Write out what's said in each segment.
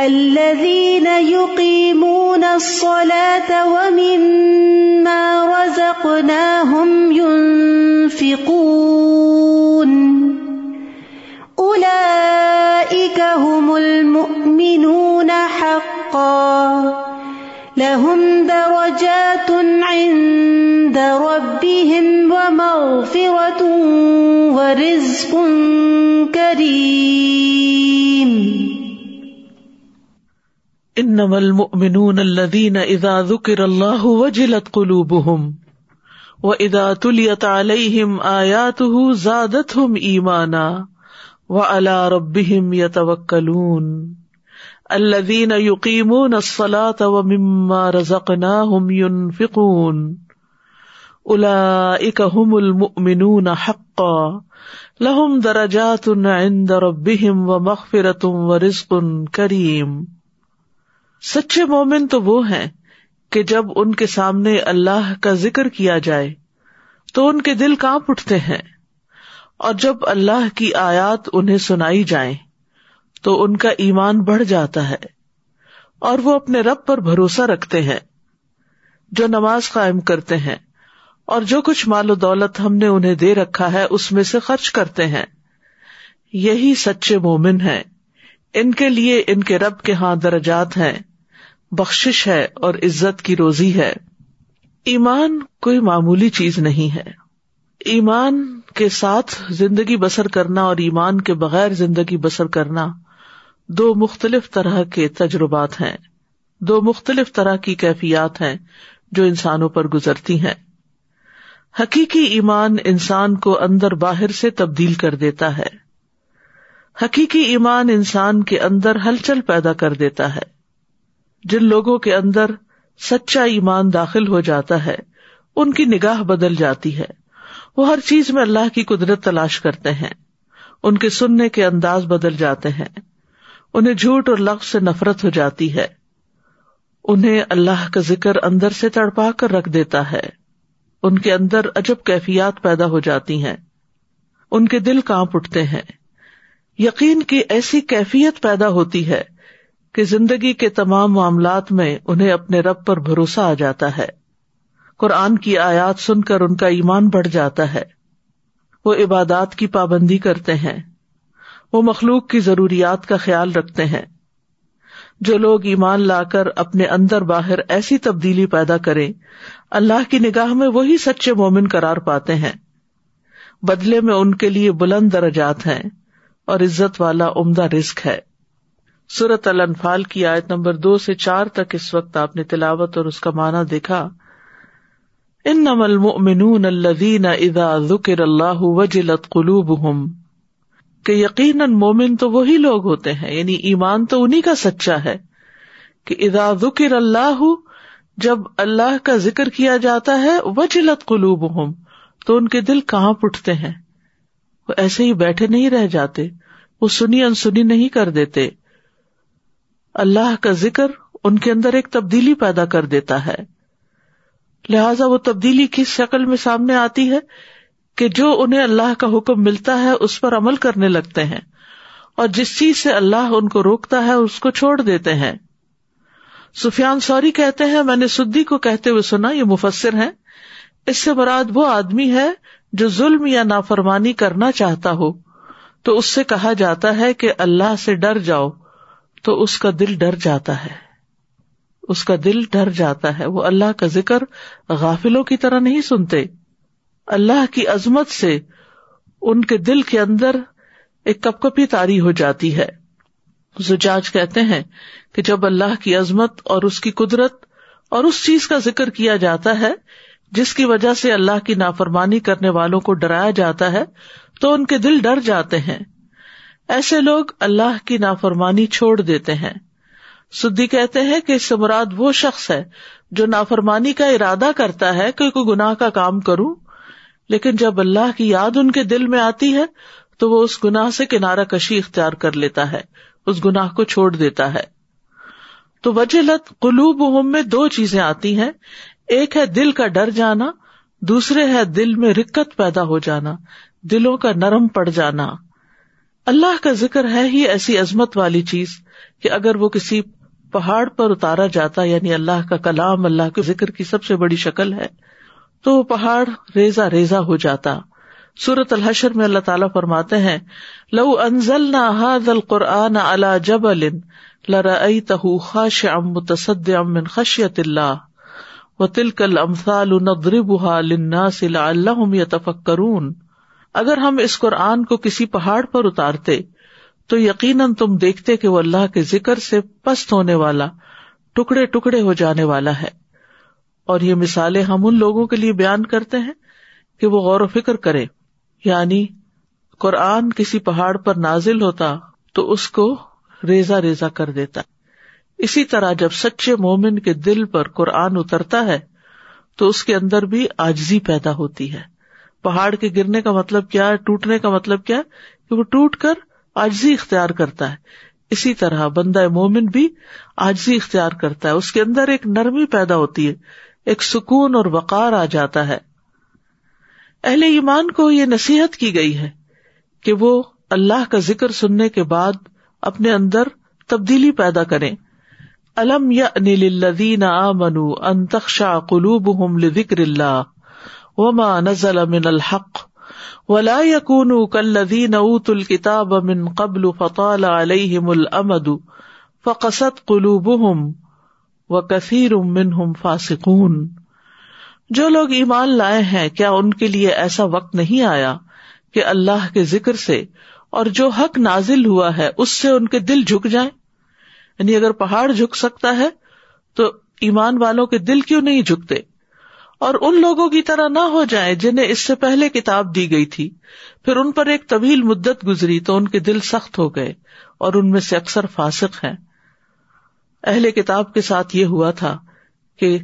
الذين يقيمون الصلاة ومما رزقناهم ينفقون، أولئك هم المؤمنون حقا، لهم درجات عند ربهم ومغفرة ورزق كريم۔ انما المؤمنون الذين اذا ذكر الله وجلت قلوبهم واذا تليت عليهم اياته زادتهم ايمانا وعلى ربهم يتوكلون، الذين يقيمون الصلاة ومما رزقناهم ينفقون، اولئك هم المؤمنون حقا، لهم درجات عند ربهم ومغفرة ورزق كريم۔ سچے مومن تو وہ ہیں کہ جب ان کے سامنے اللہ کا ذکر کیا جائے تو ان کے دل کانپ اٹھتے ہیں، اور جب اللہ کی آیات انہیں سنائی جائیں تو ان کا ایمان بڑھ جاتا ہے، اور وہ اپنے رب پر بھروسہ رکھتے ہیں، جو نماز قائم کرتے ہیں اور جو کچھ مال و دولت ہم نے انہیں دے رکھا ہے اس میں سے خرچ کرتے ہیں۔ یہی سچے مومن ہیں، ان کے لیے ان کے رب کے ہاں درجات ہیں، بخشش ہے اور عزت کی روزی ہے۔ ایمان کوئی معمولی چیز نہیں ہے۔ ایمان کے ساتھ زندگی بسر کرنا اور ایمان کے بغیر زندگی بسر کرنا دو مختلف طرح کے تجربات ہیں، دو مختلف طرح کی کیفیات ہیں جو انسانوں پر گزرتی ہیں۔ حقیقی ایمان انسان کو اندر باہر سے تبدیل کر دیتا ہے، حقیقی ایمان انسان کے اندر ہلچل پیدا کر دیتا ہے۔ جن لوگوں کے اندر سچا ایمان داخل ہو جاتا ہے ان کی نگاہ بدل جاتی ہے، وہ ہر چیز میں اللہ کی قدرت تلاش کرتے ہیں، ان کے سننے کے انداز بدل جاتے ہیں، انہیں جھوٹ اور لغو سے نفرت ہو جاتی ہے، انہیں اللہ کا ذکر اندر سے تڑپا کر رکھ دیتا ہے، ان کے اندر عجب کیفیات پیدا ہو جاتی ہیں، ان کے دل کانپ اٹھتے ہیں۔ یقین کی ایسی کیفیت پیدا ہوتی ہے کہ زندگی کے تمام معاملات میں انہیں اپنے رب پر بھروسہ آ جاتا ہے۔ قرآن کی آیات سن کر ان کا ایمان بڑھ جاتا ہے، وہ عبادات کی پابندی کرتے ہیں، وہ مخلوق کی ضروریات کا خیال رکھتے ہیں۔ جو لوگ ایمان لا کر اپنے اندر باہر ایسی تبدیلی پیدا کریں، اللہ کی نگاہ میں وہی سچے مومن قرار پاتے ہیں، بدلے میں ان کے لیے بلند درجات ہیں اور عزت والا عمدہ رزق ہے۔ سورۃ الانفال کی آیت نمبر 2 سے 4 تک اس وقت آپ نے تلاوت اور اس کا معنی دیکھا۔ انما المؤمنون الذین اذا ذکر اللہ وجلت قلوبہم، کہ یقیناً مومن تو وہی لوگ ہوتے ہیں، یعنی ایمان تو انہی کا سچا ہے کہ اذا ذکر اللہ، جب اللہ کا ذکر کیا جاتا ہے، وجلت قلوبہم، تو ان کے دل کانپ اٹھتے ہیں، وہ ایسے ہی بیٹھے نہیں رہ جاتے، وہ سنی انسنی نہیں کر دیتے، اللہ کا ذکر ان کے اندر ایک تبدیلی پیدا کر دیتا ہے۔ لہذا وہ تبدیلی کس شکل میں سامنے آتی ہے کہ جو انہیں اللہ کا حکم ملتا ہے اس پر عمل کرنے لگتے ہیں، اور جس چیز سے اللہ ان کو روکتا ہے اس کو چھوڑ دیتے ہیں۔ سفیان ثوری کہتے ہیں، میں نے سدی کو کہتے ہوئے سنا، یہ مفسر ہیں، اس سے مراد وہ آدمی ہے جو ظلم یا نافرمانی کرنا چاہتا ہو تو اس سے کہا جاتا ہے کہ اللہ سے ڈر جاؤ، تو اس کا دل ڈر جاتا ہے، اس کا دل ڈر جاتا ہے، وہ اللہ کا ذکر غافلوں کی طرح نہیں سنتے، اللہ کی عظمت سے ان کے دل کے اندر ایک کپکپی طاری ہو جاتی ہے. زجاج کہتے ہیں کہ جب اللہ کی عظمت اور اس کی قدرت اور اس چیز کا ذکر کیا جاتا ہے جس کی وجہ سے اللہ کی نافرمانی کرنے والوں کو ڈرایا جاتا ہے تو ان کے دل ڈر جاتے ہیں. ایسے لوگ اللہ کی نافرمانی چھوڑ دیتے ہیں. سدی کہتے ہیں کہ اس سے مراد وہ شخص ہے جو نافرمانی کا ارادہ کرتا ہے کہ کوئی گناہ کا کام کروں, لیکن جب اللہ کی یاد ان کے دل میں آتی ہے تو وہ اس گناہ سے کنارہ کشی اختیار کر لیتا ہے, اس گناہ کو چھوڑ دیتا ہے. تو وجلت قلوبہم میں دو چیزیں آتی ہیں, ایک ہے دل کا ڈر جانا, دوسرے ہے دل میں رکت پیدا ہو جانا, دلوں کا نرم پڑ جانا. اللہ کا ذکر ہے ہی ایسی عظمت والی چیز کہ اگر وہ کسی پہاڑ پر اتارا جاتا, یعنی اللہ کا کلام اللہ کے ذکر کی سب سے بڑی شکل ہے, تو وہ پہاڑ ریزہ ریزہ ہو جاتا. سورۃ الحشر میں اللہ تعالیٰ فرماتے ہیں لو انزلنا هذا القرآن على جبل لرأيته خاشعا متصدعا من خشية الله وتلك الأمثال نضربها للناس لعلهم يتفكرون. اگر ہم اس قرآن کو کسی پہاڑ پر اتارتے تو یقیناً تم دیکھتے کہ وہ اللہ کے ذکر سے پست ہونے والا, ٹکڑے ٹکڑے ہو جانے والا ہے. اور یہ مثالیں ہم ان لوگوں کے لیے بیان کرتے ہیں کہ وہ غور و فکر کریں. یعنی قرآن کسی پہاڑ پر نازل ہوتا تو اس کو ریزہ ریزہ کر دیتا. اسی طرح جب سچے مومن کے دل پر قرآن اترتا ہے تو اس کے اندر بھی عاجزی پیدا ہوتی ہے. پہاڑ کے گرنے کا مطلب کیا ہے, ٹوٹنے کا مطلب کیا ہے, کہ وہ ٹوٹ کر عاجزی اختیار کرتا ہے. اسی طرح بندہ مومن بھی عاجزی اختیار کرتا ہے, اس کے اندر ایک نرمی پیدا ہوتی ہے, ایک سکون اور وقار آ جاتا ہے. اہل ایمان کو یہ نصیحت کی گئی ہے کہ وہ اللہ کا ذکر سننے کے بعد اپنے اندر تبدیلی پیدا کریں. الم یأن للذین آمنوا ان تخشع قلوبہم لذکر اللہ وما نزل من الحق ولا يكونوا كالذين اوتوا الكتاب من قبل فطال عليهم الامد فقست قلوبهم وكثير منهم فاسقون. جو لوگ ایمان لائے ہیں کیا ان کے لیے ایسا وقت نہیں آیا کہ اللہ کے ذکر سے اور جو حق نازل ہوا ہے اس سے ان کے دل جھک جائیں؟ یعنی اگر پہاڑ جھک سکتا ہے تو ایمان والوں کے دل کیوں نہیں جھکتے, اور ان لوگوں کی طرح نہ ہو جائیں جنہیں اس سے پہلے کتاب دی گئی تھی, پھر ان پر ایک طویل مدت گزری تو ان کے دل سخت ہو گئے اور ان میں سے اکثر فاسق ہیں. اہل کتاب کے ساتھ یہ ہوا تھا کہ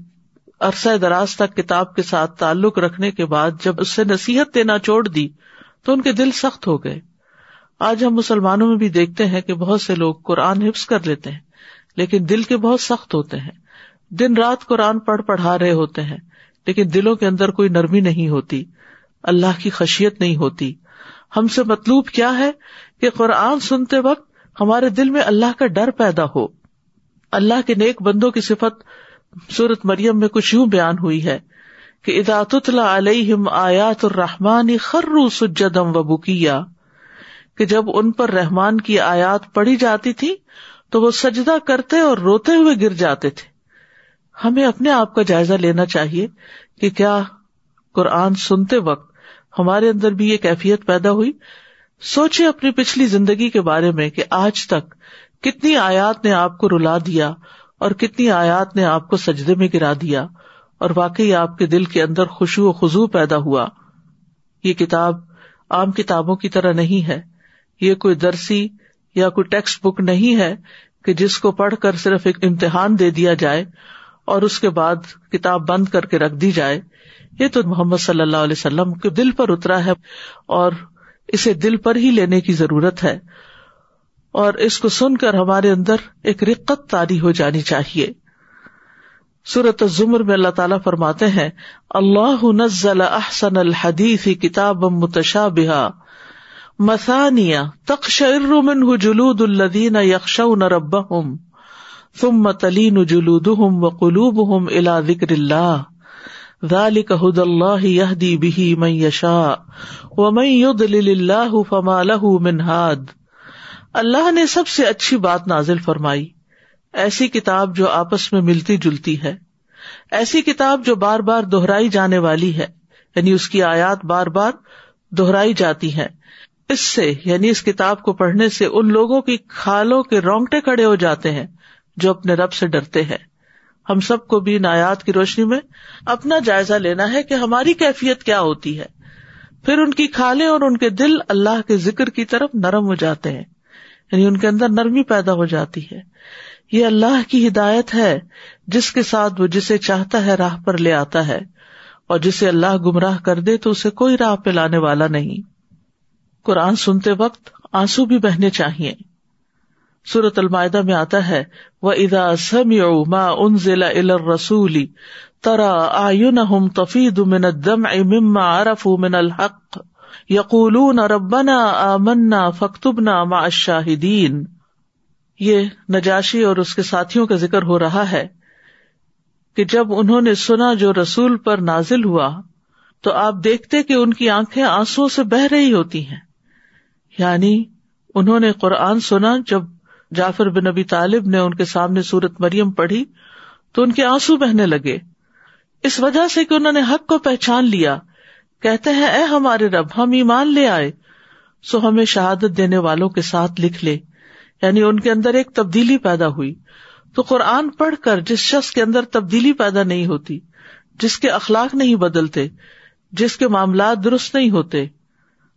عرصہ دراز تک کتاب کے ساتھ تعلق رکھنے کے بعد جب اس سے نصیحت دینا چھوڑ دی تو ان کے دل سخت ہو گئے. آج ہم مسلمانوں میں بھی دیکھتے ہیں کہ بہت سے لوگ قرآن حفظ کر لیتے ہیں لیکن دل کے بہت سخت ہوتے ہیں, دن رات قرآن پڑھا رہے ہوتے ہیں لیکن دلوں کے اندر کوئی نرمی نہیں ہوتی, اللہ کی خشیت نہیں ہوتی. ہم سے مطلوب کیا ہے کہ قرآن سنتے وقت ہمارے دل میں اللہ کا ڈر پیدا ہو. اللہ کے نیک بندوں کی صفت سورۃ مریم میں کچھ یوں بیان ہوئی ہے کہ اذا تتلی علیہم آیات الرحمن خروا سجدا وبکیا, کہ جب ان پر رحمان کی آیات پڑھی جاتی تھی تو وہ سجدہ کرتے اور روتے ہوئے گر جاتے تھے. ہمیں اپنے آپ کا جائزہ لینا چاہیے کہ کیا قرآن سنتے وقت ہمارے اندر بھی یہ کیفیت پیدا ہوئی؟ سوچیں اپنی پچھلی زندگی کے بارے میں کہ آج تک کتنی آیات نے آپ کو رلا دیا اور کتنی آیات نے آپ کو سجدے میں گرا دیا, اور واقعی آپ کے دل کے اندر خشوع و خضوع پیدا ہوا. یہ کتاب عام کتابوں کی طرح نہیں ہے, یہ کوئی درسی یا کوئی ٹیکسٹ بک نہیں ہے کہ جس کو پڑھ کر صرف ایک امتحان دے دیا جائے اور اس کے بعد کتاب بند کر کے رکھ دی جائے. یہ تو محمد صلی اللہ علیہ وسلم کے دل پر اترا ہے اور اسے دل پر ہی لینے کی ضرورت ہے, اور اس کو سن کر ہمارے اندر ایک رقت طاری ہو جانی چاہیے. سورۃ الزمر میں اللہ تعالیٰ فرماتے ہیں اللہ نزل احسن الحدیث کتابا متشابہا مثانیہ تقشعر منہ جلود الذین یخشون ربہم ثم تلین جلودہم وقلوبہم الی ذکر اللہ ذالک ھدی اللہ یہدی بہ من یشاء ومن یضلل اللہ فما لہ من ھاد. اللہ نے سب سے اچھی بات نازل فرمائی, ایسی کتاب جو آپس میں ملتی جلتی ہے, ایسی کتاب جو بار بار دہرائی جانے والی ہے, یعنی اس کی آیات بار بار دہرائی جاتی ہیں. اس سے یعنی اس کتاب کو پڑھنے سے ان لوگوں کی کھالوں کے رونگٹے کھڑے ہو جاتے ہیں جو اپنے رب سے ڈرتے ہیں. ہم سب کو بھی ان آیات کی روشنی میں اپنا جائزہ لینا ہے کہ ہماری کیفیت کیا ہوتی ہے. پھر ان کی کھالیں اور ان کے دل اللہ کے ذکر کی طرف نرم ہو جاتے ہیں, یعنی ان کے اندر نرمی پیدا ہو جاتی ہے. یہ اللہ کی ہدایت ہے جس کے ساتھ وہ جسے چاہتا ہے راہ پر لے آتا ہے, اور جسے اللہ گمراہ کر دے تو اسے کوئی راہ پہ لانے والا نہیں. قرآن سنتے وقت آنسو بھی بہنے چاہیے. سورۃ المائدہ میں آتا ہے وَإِذَا سَمِعُوا مَا أُنزِلَ إِلَى الرَّسُولِ تَرَى أَعْيُنَهُمْ تَفِيضُ مِنَ الدَّمْعِ مِمَّا عَرَفُوا مِنَ الْحَقِّ يَقُولُونَ رَبَّنَا آمَنَّا فَاكْتُبْنَا مَعَ الشَّاهِدِينَ. یہ نجاشی اور اس کے ساتھیوں کا ذکر ہو رہا ہے کہ جب انہوں نے سنا جو رسول پر نازل ہوا تو آپ دیکھتے کہ ان کی آنکھیں آنسو سے بہہ رہی ہوتی ہیں. یعنی انہوں نے قرآن سنا, جب جعفر بن ابی طالب نے ان کے سامنے سورت مریم پڑھی تو ان کے آنسو بہنے لگے, اس وجہ سے کہ انہوں نے حق کو پہچان لیا. کہتے ہیں اے ہمارے رب, ہم ایمان لے آئے سو ہمیں شہادت دینے والوں کے ساتھ لکھ لے. یعنی ان کے اندر ایک تبدیلی پیدا ہوئی. تو قرآن پڑھ کر جس شخص کے اندر تبدیلی پیدا نہیں ہوتی, جس کے اخلاق نہیں بدلتے, جس کے معاملات درست نہیں ہوتے,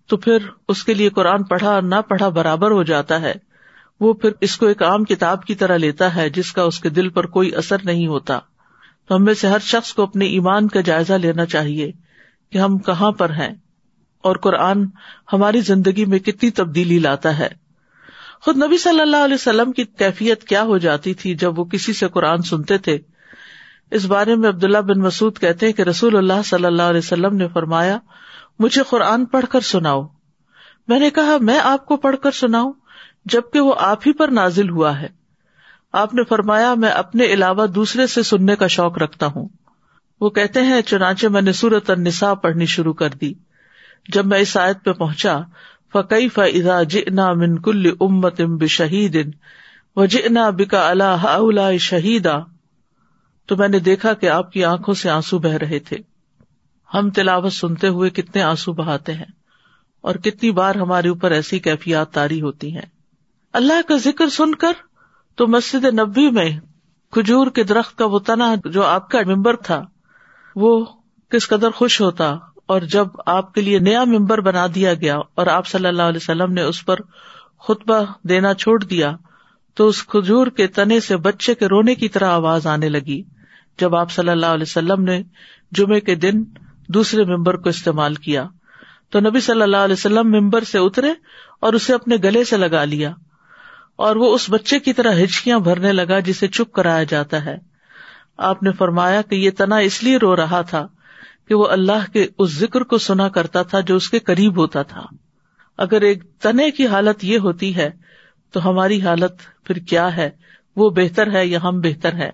تو پھر اس کے لیے قرآن پڑھا اور نہ پڑھا برابر ہو جاتا ہے. وہ پھر اس کو ایک عام کتاب کی طرح لیتا ہے جس کا اس کے دل پر کوئی اثر نہیں ہوتا. تو ہم میں سے ہر شخص کو اپنے ایمان کا جائزہ لینا چاہیے کہ ہم کہاں پر ہیں اور قرآن ہماری زندگی میں کتنی تبدیلی لاتا ہے. خود نبی صلی اللہ علیہ وسلم کی کیفیت کیا ہو جاتی تھی جب وہ کسی سے قرآن سنتے تھے. اس بارے میں عبداللہ بن مسعود کہتے ہیں کہ رسول اللہ صلی اللہ علیہ وسلم نے فرمایا, مجھے قرآن پڑھ کر سناؤ. میں نے کہا میں آپ کو پڑھ کر سناؤں جبکہ وہ آپ ہی پر نازل ہوا ہے. آپ نے فرمایا میں اپنے علاوہ دوسرے سے سننے کا شوق رکھتا ہوں. وہ کہتے ہیں چنانچہ میں نے سورۃ النساء پڑھنی شروع کر دی. جب میں اس آیت پہ پہنچا فَكَيْفَ إِذَا جِئْنَا مِن كُلِّ أُمَّةٍ بِشَهِيدٍ وَجِئْنَا بِكَ عَلَى هَؤُلَاءِ شَهِيدًا, تو میں نے دیکھا کہ آپ کی آنکھوں سے آنسو بہ رہے تھے. ہم تلاوت سنتے ہوئے کتنے آنسو بہاتے ہیں اور کتنی بار ہمارے اوپر ایسی کیفیات طاری ہوتی ہیں. اللہ کا ذکر سن کر تو مسجد نبوی میں کھجور کے درخت کا وہ تنا جو آپ کا ممبر تھا وہ کس قدر خوش ہوتا, اور جب آپ کے لیے نیا ممبر بنا دیا گیا اور آپ صلی اللہ علیہ وسلم نے اس پر خطبہ دینا چھوڑ دیا تو اس کھجور کے تنے سے بچے کے رونے کی طرح آواز آنے لگی جب آپ صلی اللہ علیہ وسلم نے جمعے کے دن دوسرے ممبر کو استعمال کیا. تو نبی صلی اللہ علیہ وسلم ممبر سے اترے اور اسے اپنے گلے سے لگا لیا, اور وہ اس بچے کی طرح ہچکیاں بھرنے لگا جسے چپ کرایا جاتا ہے. آپ نے فرمایا کہ یہ تنا اس لیے رو رہا تھا کہ وہ اللہ کے اس ذکر کو سنا کرتا تھا جو اس کے قریب ہوتا تھا. اگر ایک تنے کی حالت یہ ہوتی ہے تو ہماری حالت پھر کیا ہے؟ وہ بہتر ہے یا ہم بہتر ہیں؟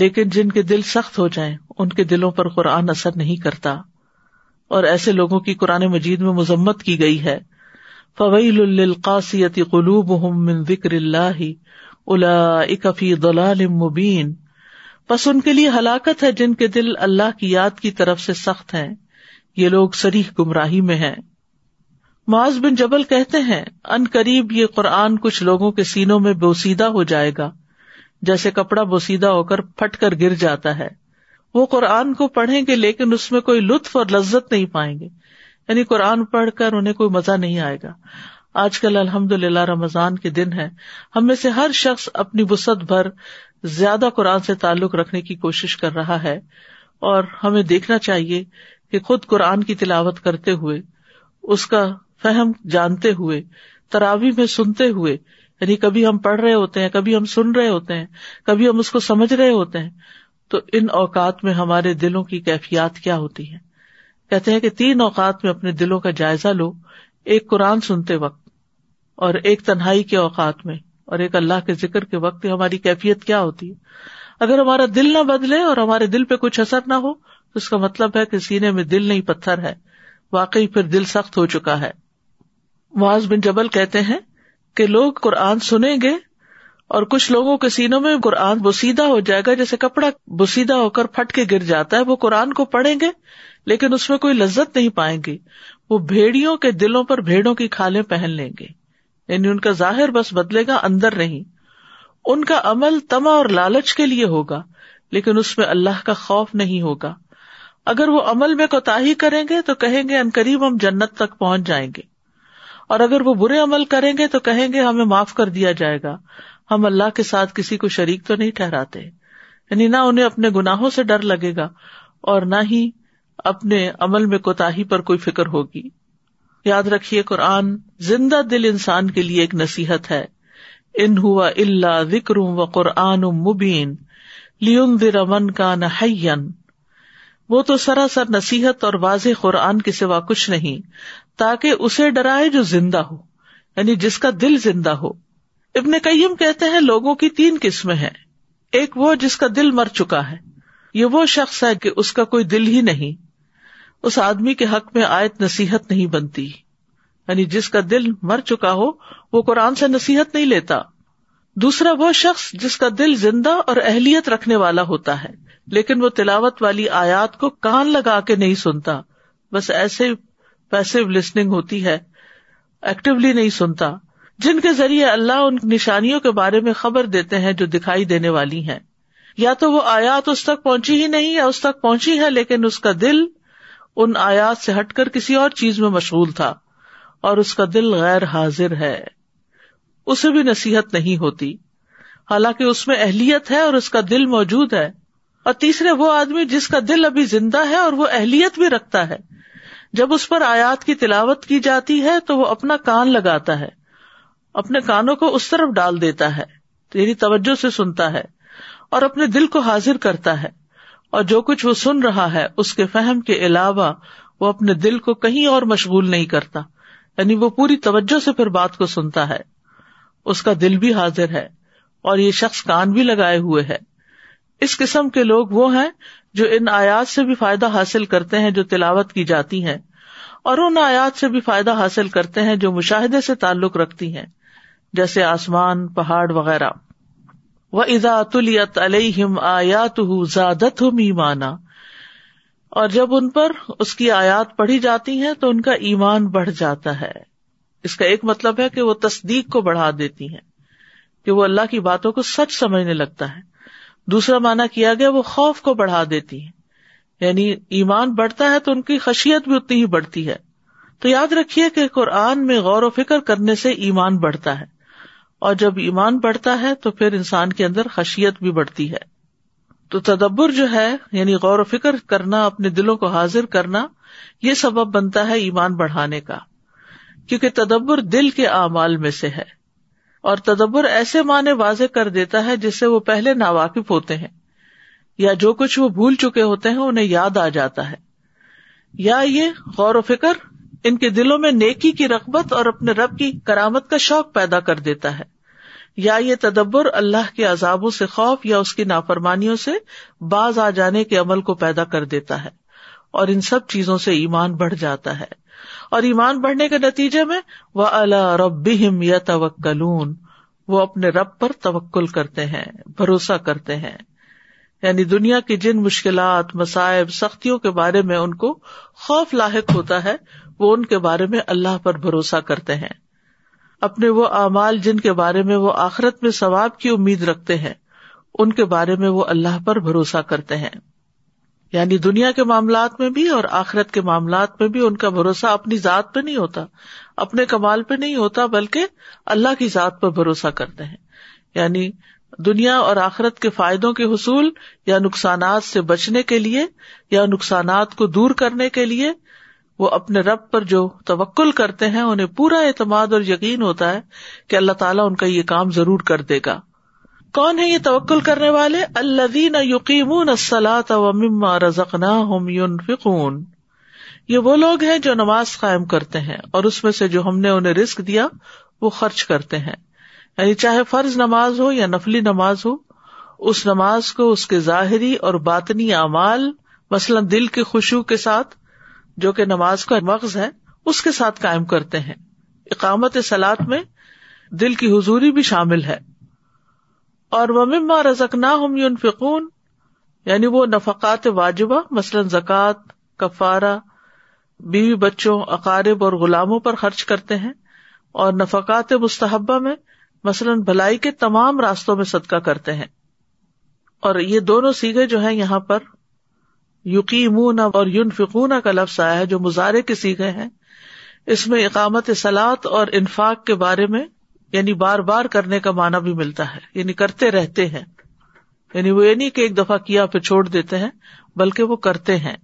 لیکن جن کے دل سخت ہو جائیں ان کے دلوں پر قرآن اثر نہیں کرتا, اور ایسے لوگوں کی قرآن مجید میں مذمت کی گئی ہے. فویل للقاسیۃ قلوبہم من ذکر اللہ اولئک فی ضلال مبین. پس ان کے لیے ہلاکت ہے جن کے دل اللہ کی یاد کی طرف سے سخت ہیں, یہ لوگ صریح گمراہی میں ہیں. معاذ بن جبل کہتے ہیں ان قریب یہ قرآن کچھ لوگوں کے سینوں میں بوسیدہ ہو جائے گا جیسے کپڑا بوسیدہ ہو کر پھٹ کر گر جاتا ہے. وہ قرآن کو پڑھیں گے لیکن اس میں کوئی لطف اور لذت نہیں پائیں گے, یعنی قرآن پڑھ کر انہیں کوئی مزہ نہیں آئے گا. آج کل الحمدللہ رمضان کے دن ہے, ہم میں سے ہر شخص اپنی وسعت بھر زیادہ قرآن سے تعلق رکھنے کی کوشش کر رہا ہے, اور ہمیں دیکھنا چاہیے کہ خود قرآن کی تلاوت کرتے ہوئے, اس کا فہم جانتے ہوئے, تراویح میں سنتے ہوئے, یعنی کبھی ہم پڑھ رہے ہوتے ہیں, کبھی ہم سن رہے ہوتے ہیں, کبھی ہم اس کو سمجھ رہے ہوتے ہیں, تو ان اوقات میں ہمارے دلوں کی کیفیات کیا ہوتی ہے. کہتے ہیں کہ 3 اوقات میں اپنے دلوں کا جائزہ لو, ایک قرآن سنتے وقت, اور ایک تنہائی کے اوقات میں, اور ایک اللہ کے ذکر کے وقت. ہماری کیفیت کیا ہوتی ہے؟ اگر ہمارا دل نہ بدلے اور ہمارے دل پہ کچھ اثر نہ ہو تو اس کا مطلب ہے کہ سینے میں دل نہیں پتھر ہے, واقعی پھر دل سخت ہو چکا ہے. معاذ بن جبل کہتے ہیں کہ لوگ قرآن سنیں گے اور کچھ لوگوں کے سینوں میں قرآن بوسیدہ ہو جائے گا جیسے کپڑا بوسیدہ ہو کر پھٹ کے گر جاتا ہے. وہ قرآن کو پڑھیں گے لیکن اس میں کوئی لذت نہیں پائیں گے. وہ بھیڑیوں کے دلوں پر بھیڑوں کی کھالیں پہن لیں گے, یعنی ان کا ظاہر بس بدلے گا اندر نہیں. ان کا عمل طمع اور لالچ کے لیے ہوگا لیکن اس میں اللہ کا خوف نہیں ہوگا. اگر وہ عمل میں کوتاہی کریں گے تو کہیں گے ان قریب ہم جنت تک پہنچ جائیں گے, اور اگر وہ برے عمل کریں گے تو کہیں گے ہمیں معاف کر دیا جائے گا, ہم اللہ کے ساتھ کسی کو شریک تو نہیں ٹھہراتے. یعنی نہ انہیں اپنے گناہوں سے ڈر لگے گا اور نہ ہی اپنے عمل میں کوتاہی پر کوئی فکر ہوگی. یاد رکھیے قرآن زندہ دل انسان کے لیے ایک نصیحت ہے. ان ہوا الا ذکر و قرآن مبین لینذر من کان حیا, وہ تو سراسر نصیحت اور واضح قرآن کے سوا کچھ نہیں تاکہ اسے ڈرائے جو زندہ ہو, یعنی جس کا دل زندہ ہو. ابن قیم کہتے ہیں لوگوں کی 3 قسمیں ہیں. ایک وہ جس کا دل مر چکا ہے, یہ وہ شخص ہے کہ اس کا کوئی دل ہی نہیں, اس آدمی کے حق میں آیت نصیحت نہیں بنتی, یعنی جس کا دل مر چکا ہو وہ قرآن سے نصیحت نہیں لیتا. دوسرا وہ شخص جس کا دل زندہ اور اہلیت رکھنے والا ہوتا ہے لیکن وہ تلاوت والی آیات کو کان لگا کے نہیں سنتا, بس ایسے پیسیو لسننگ ہوتی ہے, ایکٹیولی نہیں سنتا. جن کے ذریعے اللہ ان نشانیوں کے بارے میں خبر دیتے ہیں جو دکھائی دینے والی ہیں. یا تو وہ آیات اس تک پہنچی ہی نہیں یا اس تک پہنچی ہے لیکن اس کا دل ان آیات سے ہٹ کر کسی اور چیز میں مشغول تھا اور اس کا دل غیر حاضر ہے, اسے بھی نصیحت نہیں ہوتی حالانکہ اس میں اہلیت ہے اور اس کا دل موجود ہے. اور تیسرے وہ آدمی جس کا دل ابھی زندہ ہے اور وہ اہلیت بھی رکھتا ہے, جب اس پر آیات کی تلاوت کی جاتی ہے تو وہ اپنا کان لگاتا ہے, اپنے کانوں کو اس طرف ڈال دیتا ہے, تیری توجہ سے سنتا ہے اور اپنے دل کو حاضر کرتا ہے, اور جو کچھ وہ سن رہا ہے اس کے فہم کے علاوہ وہ اپنے دل کو کہیں اور مشغول نہیں کرتا, یعنی وہ پوری توجہ سے پھر بات کو سنتا ہے, اس کا دل بھی حاضر ہے اور یہ شخص کان بھی لگائے ہوئے ہے. اس قسم کے لوگ وہ ہیں جو ان آیات سے بھی فائدہ حاصل کرتے ہیں جو تلاوت کی جاتی ہیں, اور ان آیات سے بھی فائدہ حاصل کرتے ہیں جو مشاہدے سے تعلق رکھتی ہیں, جیسے آسمان, پہاڑ وغیرہ. وَإِذَا تُلِيَتْ عَلَيْهِمْ آيَاتُهُ زَادَتْهُمْ إِيمَانًا, اور جب ان پر اس کی آیات پڑھی جاتی ہیں تو ان کا ایمان بڑھ جاتا ہے. اس کا ایک مطلب ہے کہ وہ تصدیق کو بڑھا دیتی ہیں, کہ وہ اللہ کی باتوں کو سچ سمجھنے لگتا ہے. دوسرا معنی کیا گیا وہ خوف کو بڑھا دیتی ہیں, یعنی ایمان بڑھتا ہے تو ان کی خشیت بھی اتنی ہی بڑھتی ہے. تو یاد رکھیے کہ قرآن میں غور و فکر کرنے سے ایمان بڑھتا ہے, اور جب ایمان بڑھتا ہے تو پھر انسان کے اندر خشیت بھی بڑھتی ہے. تو تدبر جو ہے, یعنی غور و فکر کرنا, اپنے دلوں کو حاضر کرنا, یہ سبب بنتا ہے ایمان بڑھانے کا, کیونکہ تدبر دل کے اعمال میں سے ہے. اور تدبر ایسے معنی واضح کر دیتا ہے جس سے وہ پہلے ناواقف ہوتے ہیں, یا جو کچھ وہ بھول چکے ہوتے ہیں انہیں یاد آ جاتا ہے, یا یہ غور و فکر ان کے دلوں میں نیکی کی رغبت اور اپنے رب کی کرامت کا شوق پیدا کر دیتا ہے, یا یہ تدبر اللہ کے عذابوں سے خوف یا اس کی نافرمانیوں سے باز آ جانے کے عمل کو پیدا کر دیتا ہے, اور ان سب چیزوں سے ایمان بڑھ جاتا ہے. اور ایمان بڑھنے کے نتیجے میں وَعَلَىٰ رَبِّهِمْ يَتَوَكَّلُونَ, وہ اپنے رب پر توکل کرتے ہیں, بھروسہ کرتے ہیں. یعنی دنیا کی جن مشکلات, مصائب, سختیوں کے بارے میں ان کو خوف لاحق ہوتا ہے, وہ ان کے بارے میں اللہ پر بھروسہ کرتے ہیں. اپنے وہ اعمال جن کے بارے میں وہ آخرت میں ثواب کی امید رکھتے ہیں, ان کے بارے میں وہ اللہ پر بھروسہ کرتے ہیں. یعنی دنیا کے معاملات میں بھی اور آخرت کے معاملات میں بھی ان کا بھروسہ اپنی ذات پہ نہیں ہوتا, اپنے کمال پہ نہیں ہوتا, بلکہ اللہ کی ذات پر بھروسہ کرتے ہیں. یعنی دنیا اور آخرت کے فائدوں کے حصول یا نقصانات سے بچنے کے لیے یا نقصانات کو دور کرنے کے لیے وہ اپنے رب پر جو توکل کرتے ہیں, انہیں پورا اعتماد اور یقین ہوتا ہے کہ اللہ تعالیٰ ان کا یہ کام ضرور کر دے گا. کون ہے یہ توکل کرنے والے؟ الذین یقیمون الصلاۃ ومما رزقناہم ینفقون, یہ وہ لوگ ہیں جو نماز قائم کرتے ہیں اور اس میں سے جو ہم نے انہیں رزق دیا وہ خرچ کرتے ہیں. یعنی چاہے فرض نماز ہو یا نفلی نماز ہو, اس نماز کو اس کے ظاہری اور باطنی اعمال, مثلا دل کے خشوع کے ساتھ جو کہ نماز کا مغز ہے, اس کے ساتھ قائم کرتے ہیں. اقامت صلاۃ میں دل کی حضوری بھی شامل ہے. اور وَمِمَّا رَزَقْنَاهُمْ يُنْفِقُونَ، یعنی وہ نفقات واجبہ مثلاً زکوٰۃ، کفارہ، بیوی بچوں، اقارب اور غلاموں پر خرچ کرتے ہیں، اور نفقات مستحبہ میں مثلاً بھلائی کے تمام راستوں میں صدقہ کرتے ہیں. اور یہ دونوں سیغے جو ہیں یہاں پر یقیمون اور ينفقون کا لفظ آیا ہے جو مضارع کے سیغے ہیں. اس میں اقامت صلاۃ اور انفاق کے بارے میں یعنی بار بار کرنے کا معنی بھی ملتا ہے، یعنی کرتے رہتے ہیں، یعنی وہ یہ نہیں کہ ایک دفعہ کیا پھر چھوڑ دیتے ہیں، بلکہ وہ کرتے ہیں.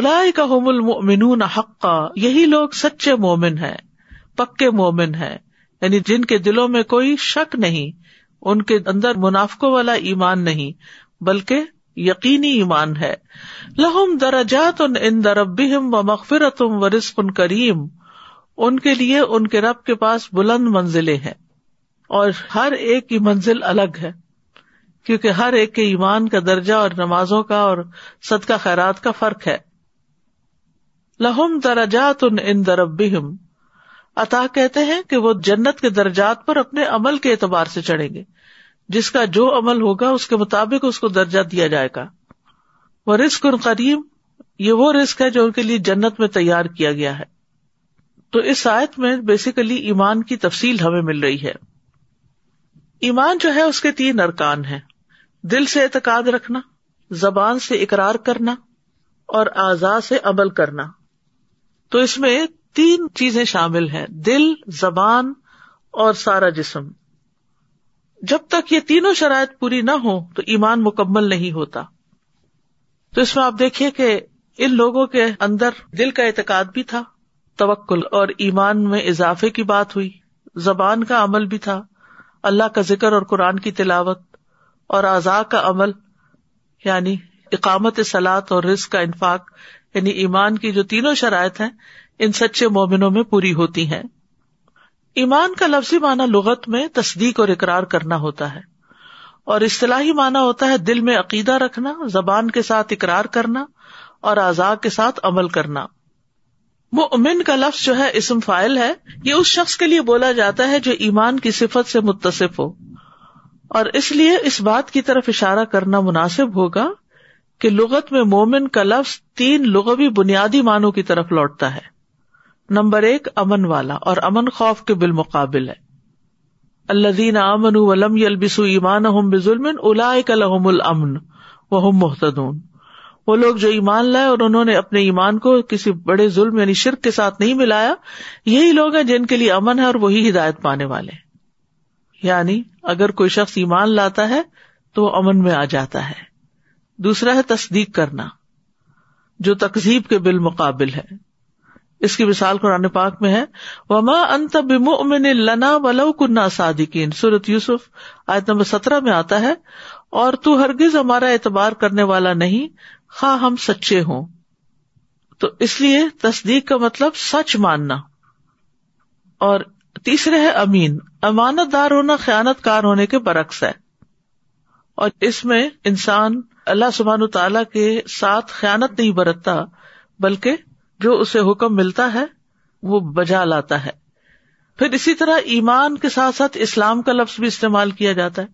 اولئک هم المؤمنون حقا، یہی لوگ سچے مومن ہیں، پکے مومن ہیں، یعنی جن کے دلوں میں کوئی شک نہیں، ان کے اندر منافقوں والا ایمان نہیں بلکہ یقینی ایمان ہے. لہم درجات عند ربہم ومغفرۃ ورزق کریم، ان کے لیے ان کے رب کے پاس بلند منزلیں ہیں اور ہر ایک کی منزل الگ ہے، کیونکہ ہر ایک کے ایمان کا درجہ اور نمازوں کا اور صدقہ خیرات کا فرق ہے. لہم درجات عند ربہم، عطا کہتے ہیں کہ وہ جنت کے درجات پر اپنے عمل کے اعتبار سے چڑھیں گے، جس کا جو عمل ہوگا اس کے مطابق اس کو درجہ دیا جائے گا. ورزق قریب، یہ وہ رزق ہے جو ان کے لیے جنت میں تیار کیا گیا ہے. تو اس آیت میں بیسیکلی ایمان کی تفصیل ہمیں مل رہی ہے. ایمان جو ہے اس کے 3 ارکان ہیں، دل سے اعتقاد رکھنا، زبان سے اقرار کرنا، اور اعضاء سے عمل کرنا. تو اس میں 3 چیزیں شامل ہیں، دل، زبان اور سارا جسم. جب تک یہ تینوں شرائط پوری نہ ہو تو ایمان مکمل نہیں ہوتا. تو اس میں آپ دیکھیے کہ ان لوگوں کے اندر دل کا اعتقاد بھی تھا، توکل اور ایمان میں اضافے کی بات ہوئی، زبان کا عمل بھی تھا، اللہ کا ذکر اور قرآن کی تلاوت، اور اعضاء کا عمل یعنی اقامت صلاۃ اور رزق کا انفاق. یعنی ایمان کی جو تینوں شرائط ہیں ان سچے مومنوں میں پوری ہوتی ہیں. ایمان کا لفظی معنی لغت میں تصدیق اور اقرار کرنا ہوتا ہے، اور اصطلاحی معنی ہوتا ہے دل میں عقیدہ رکھنا، زبان کے ساتھ اقرار کرنا اور اعضاء کے ساتھ عمل کرنا. مؤمن کا لفظ جو ہے اسم فاعل ہے، یہ اس شخص کے لیے بولا جاتا ہے جو ایمان کی صفت سے متصف ہو، اور اس لیے اس بات کی طرف اشارہ کرنا مناسب ہوگا کہ لغت میں مومن کا لفظ 3 لغوی بنیادی معنوں کی طرف لوٹتا ہے. نمبر 1 امن والا، اور امن خوف کے بالمقابل ہے. الذین آمنوا ولم یلبسوا ایمانہم بظلم اولئک لہم الامن وہم مہتدون، وہ لوگ جو ایمان لائے اور انہوں نے اپنے ایمان کو کسی بڑے ظلم یعنی شرک کے ساتھ نہیں ملایا، یہی لوگ ہیں جن کے لیے امن ہے اور وہی ہدایت پانے والے ہیں. یعنی اگر کوئی شخص ایمان لاتا ہے تو وہ امن میں آ جاتا ہے. دوسرا ہے تصدیق کرنا جو تکذیب کے بالمقابل ہے. اس کی مثال قرآن پاک میں ہے، وَمَا أَنْتَ بِمُؤْمِنٍ لَنَا وَلَوْ كُنَّا صَادِقِينَ، سورۃ یوسف آیت نمبر 17 میں آتا ہے، اور تو ہرگز ہمارا اعتبار کرنے والا نہیں خواہ ہم سچے ہوں. تو اس لیے تصدیق کا مطلب سچ ماننا. اور تیسرے ہے امین، امانت دار ہونا خیانت کار ہونے کے برعکس ہے، اور اس میں انسان اللہ سبحانہ تعالیٰ کے ساتھ خیانت نہیں برتتا بلکہ جو اسے حکم ملتا ہے وہ بجا لاتا ہے. پھر اسی طرح ایمان کے ساتھ ساتھ اسلام کا لفظ بھی استعمال کیا جاتا ہے.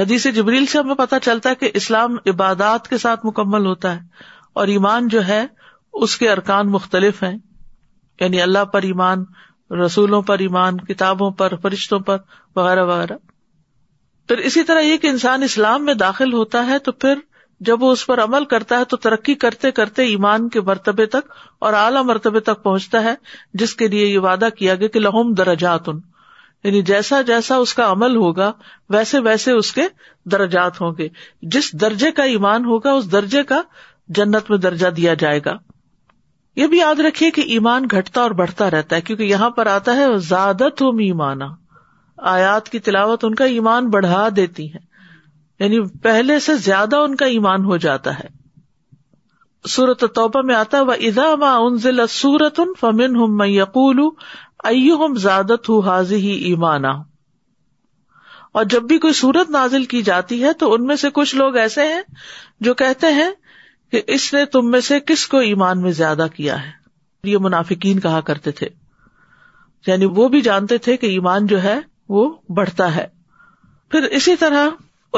حدیث جبریل سے ہمیں پتہ چلتا ہے کہ اسلام عبادات کے ساتھ مکمل ہوتا ہے، اور ایمان جو ہے اس کے ارکان مختلف ہیں، یعنی اللہ پر ایمان، رسولوں پر ایمان، کتابوں پر، فرشتوں پر وغیرہ وغیرہ. پھر اسی طرح یہ کہ انسان اسلام میں داخل ہوتا ہے تو پھر جب وہ اس پر عمل کرتا ہے تو ترقی کرتے کرتے ایمان کے مرتبے تک اور اعلیٰ مرتبے تک پہنچتا ہے، جس کے لیے یہ وعدہ کیا گیا کہ لہم درجات، یعنی جیسا جیسا اس کا عمل ہوگا ویسے ویسے اس کے درجات ہوں گے. جس درجے کا ایمان ہوگا اس درجے کا جنت میں درجہ دیا جائے گا. یہ بھی یاد رکھیے کہ ایمان گھٹتا اور بڑھتا رہتا ہے، کیونکہ یہاں پر آتا ہے زادتہم ایمانا، آیات کی تلاوت ان کا ایمان بڑھا دیتی ہے، یعنی پہلے سے زیادہ ان کا ایمان ہو جاتا ہے. سورۃ توبہ میں آتا ہے، وَإِذَا مَا أُنزِلَتْ سُورَةٌ فَمِنْهُمْ مَن يَقُولُ أَيُّهُمْ زَادَتْهُ هَٰذِهِ إِيمَانًا، اور جب بھی کوئی سورت نازل کی جاتی ہے تو ان میں سے کچھ لوگ ایسے ہیں جو کہتے ہیں کہ اس نے تم میں سے کس کو ایمان میں زیادہ کیا ہے. یہ منافقین کہا کرتے تھے، یعنی وہ بھی جانتے تھے کہ ایمان جو ہے وہ بڑھتا ہے. پھر اسی طرح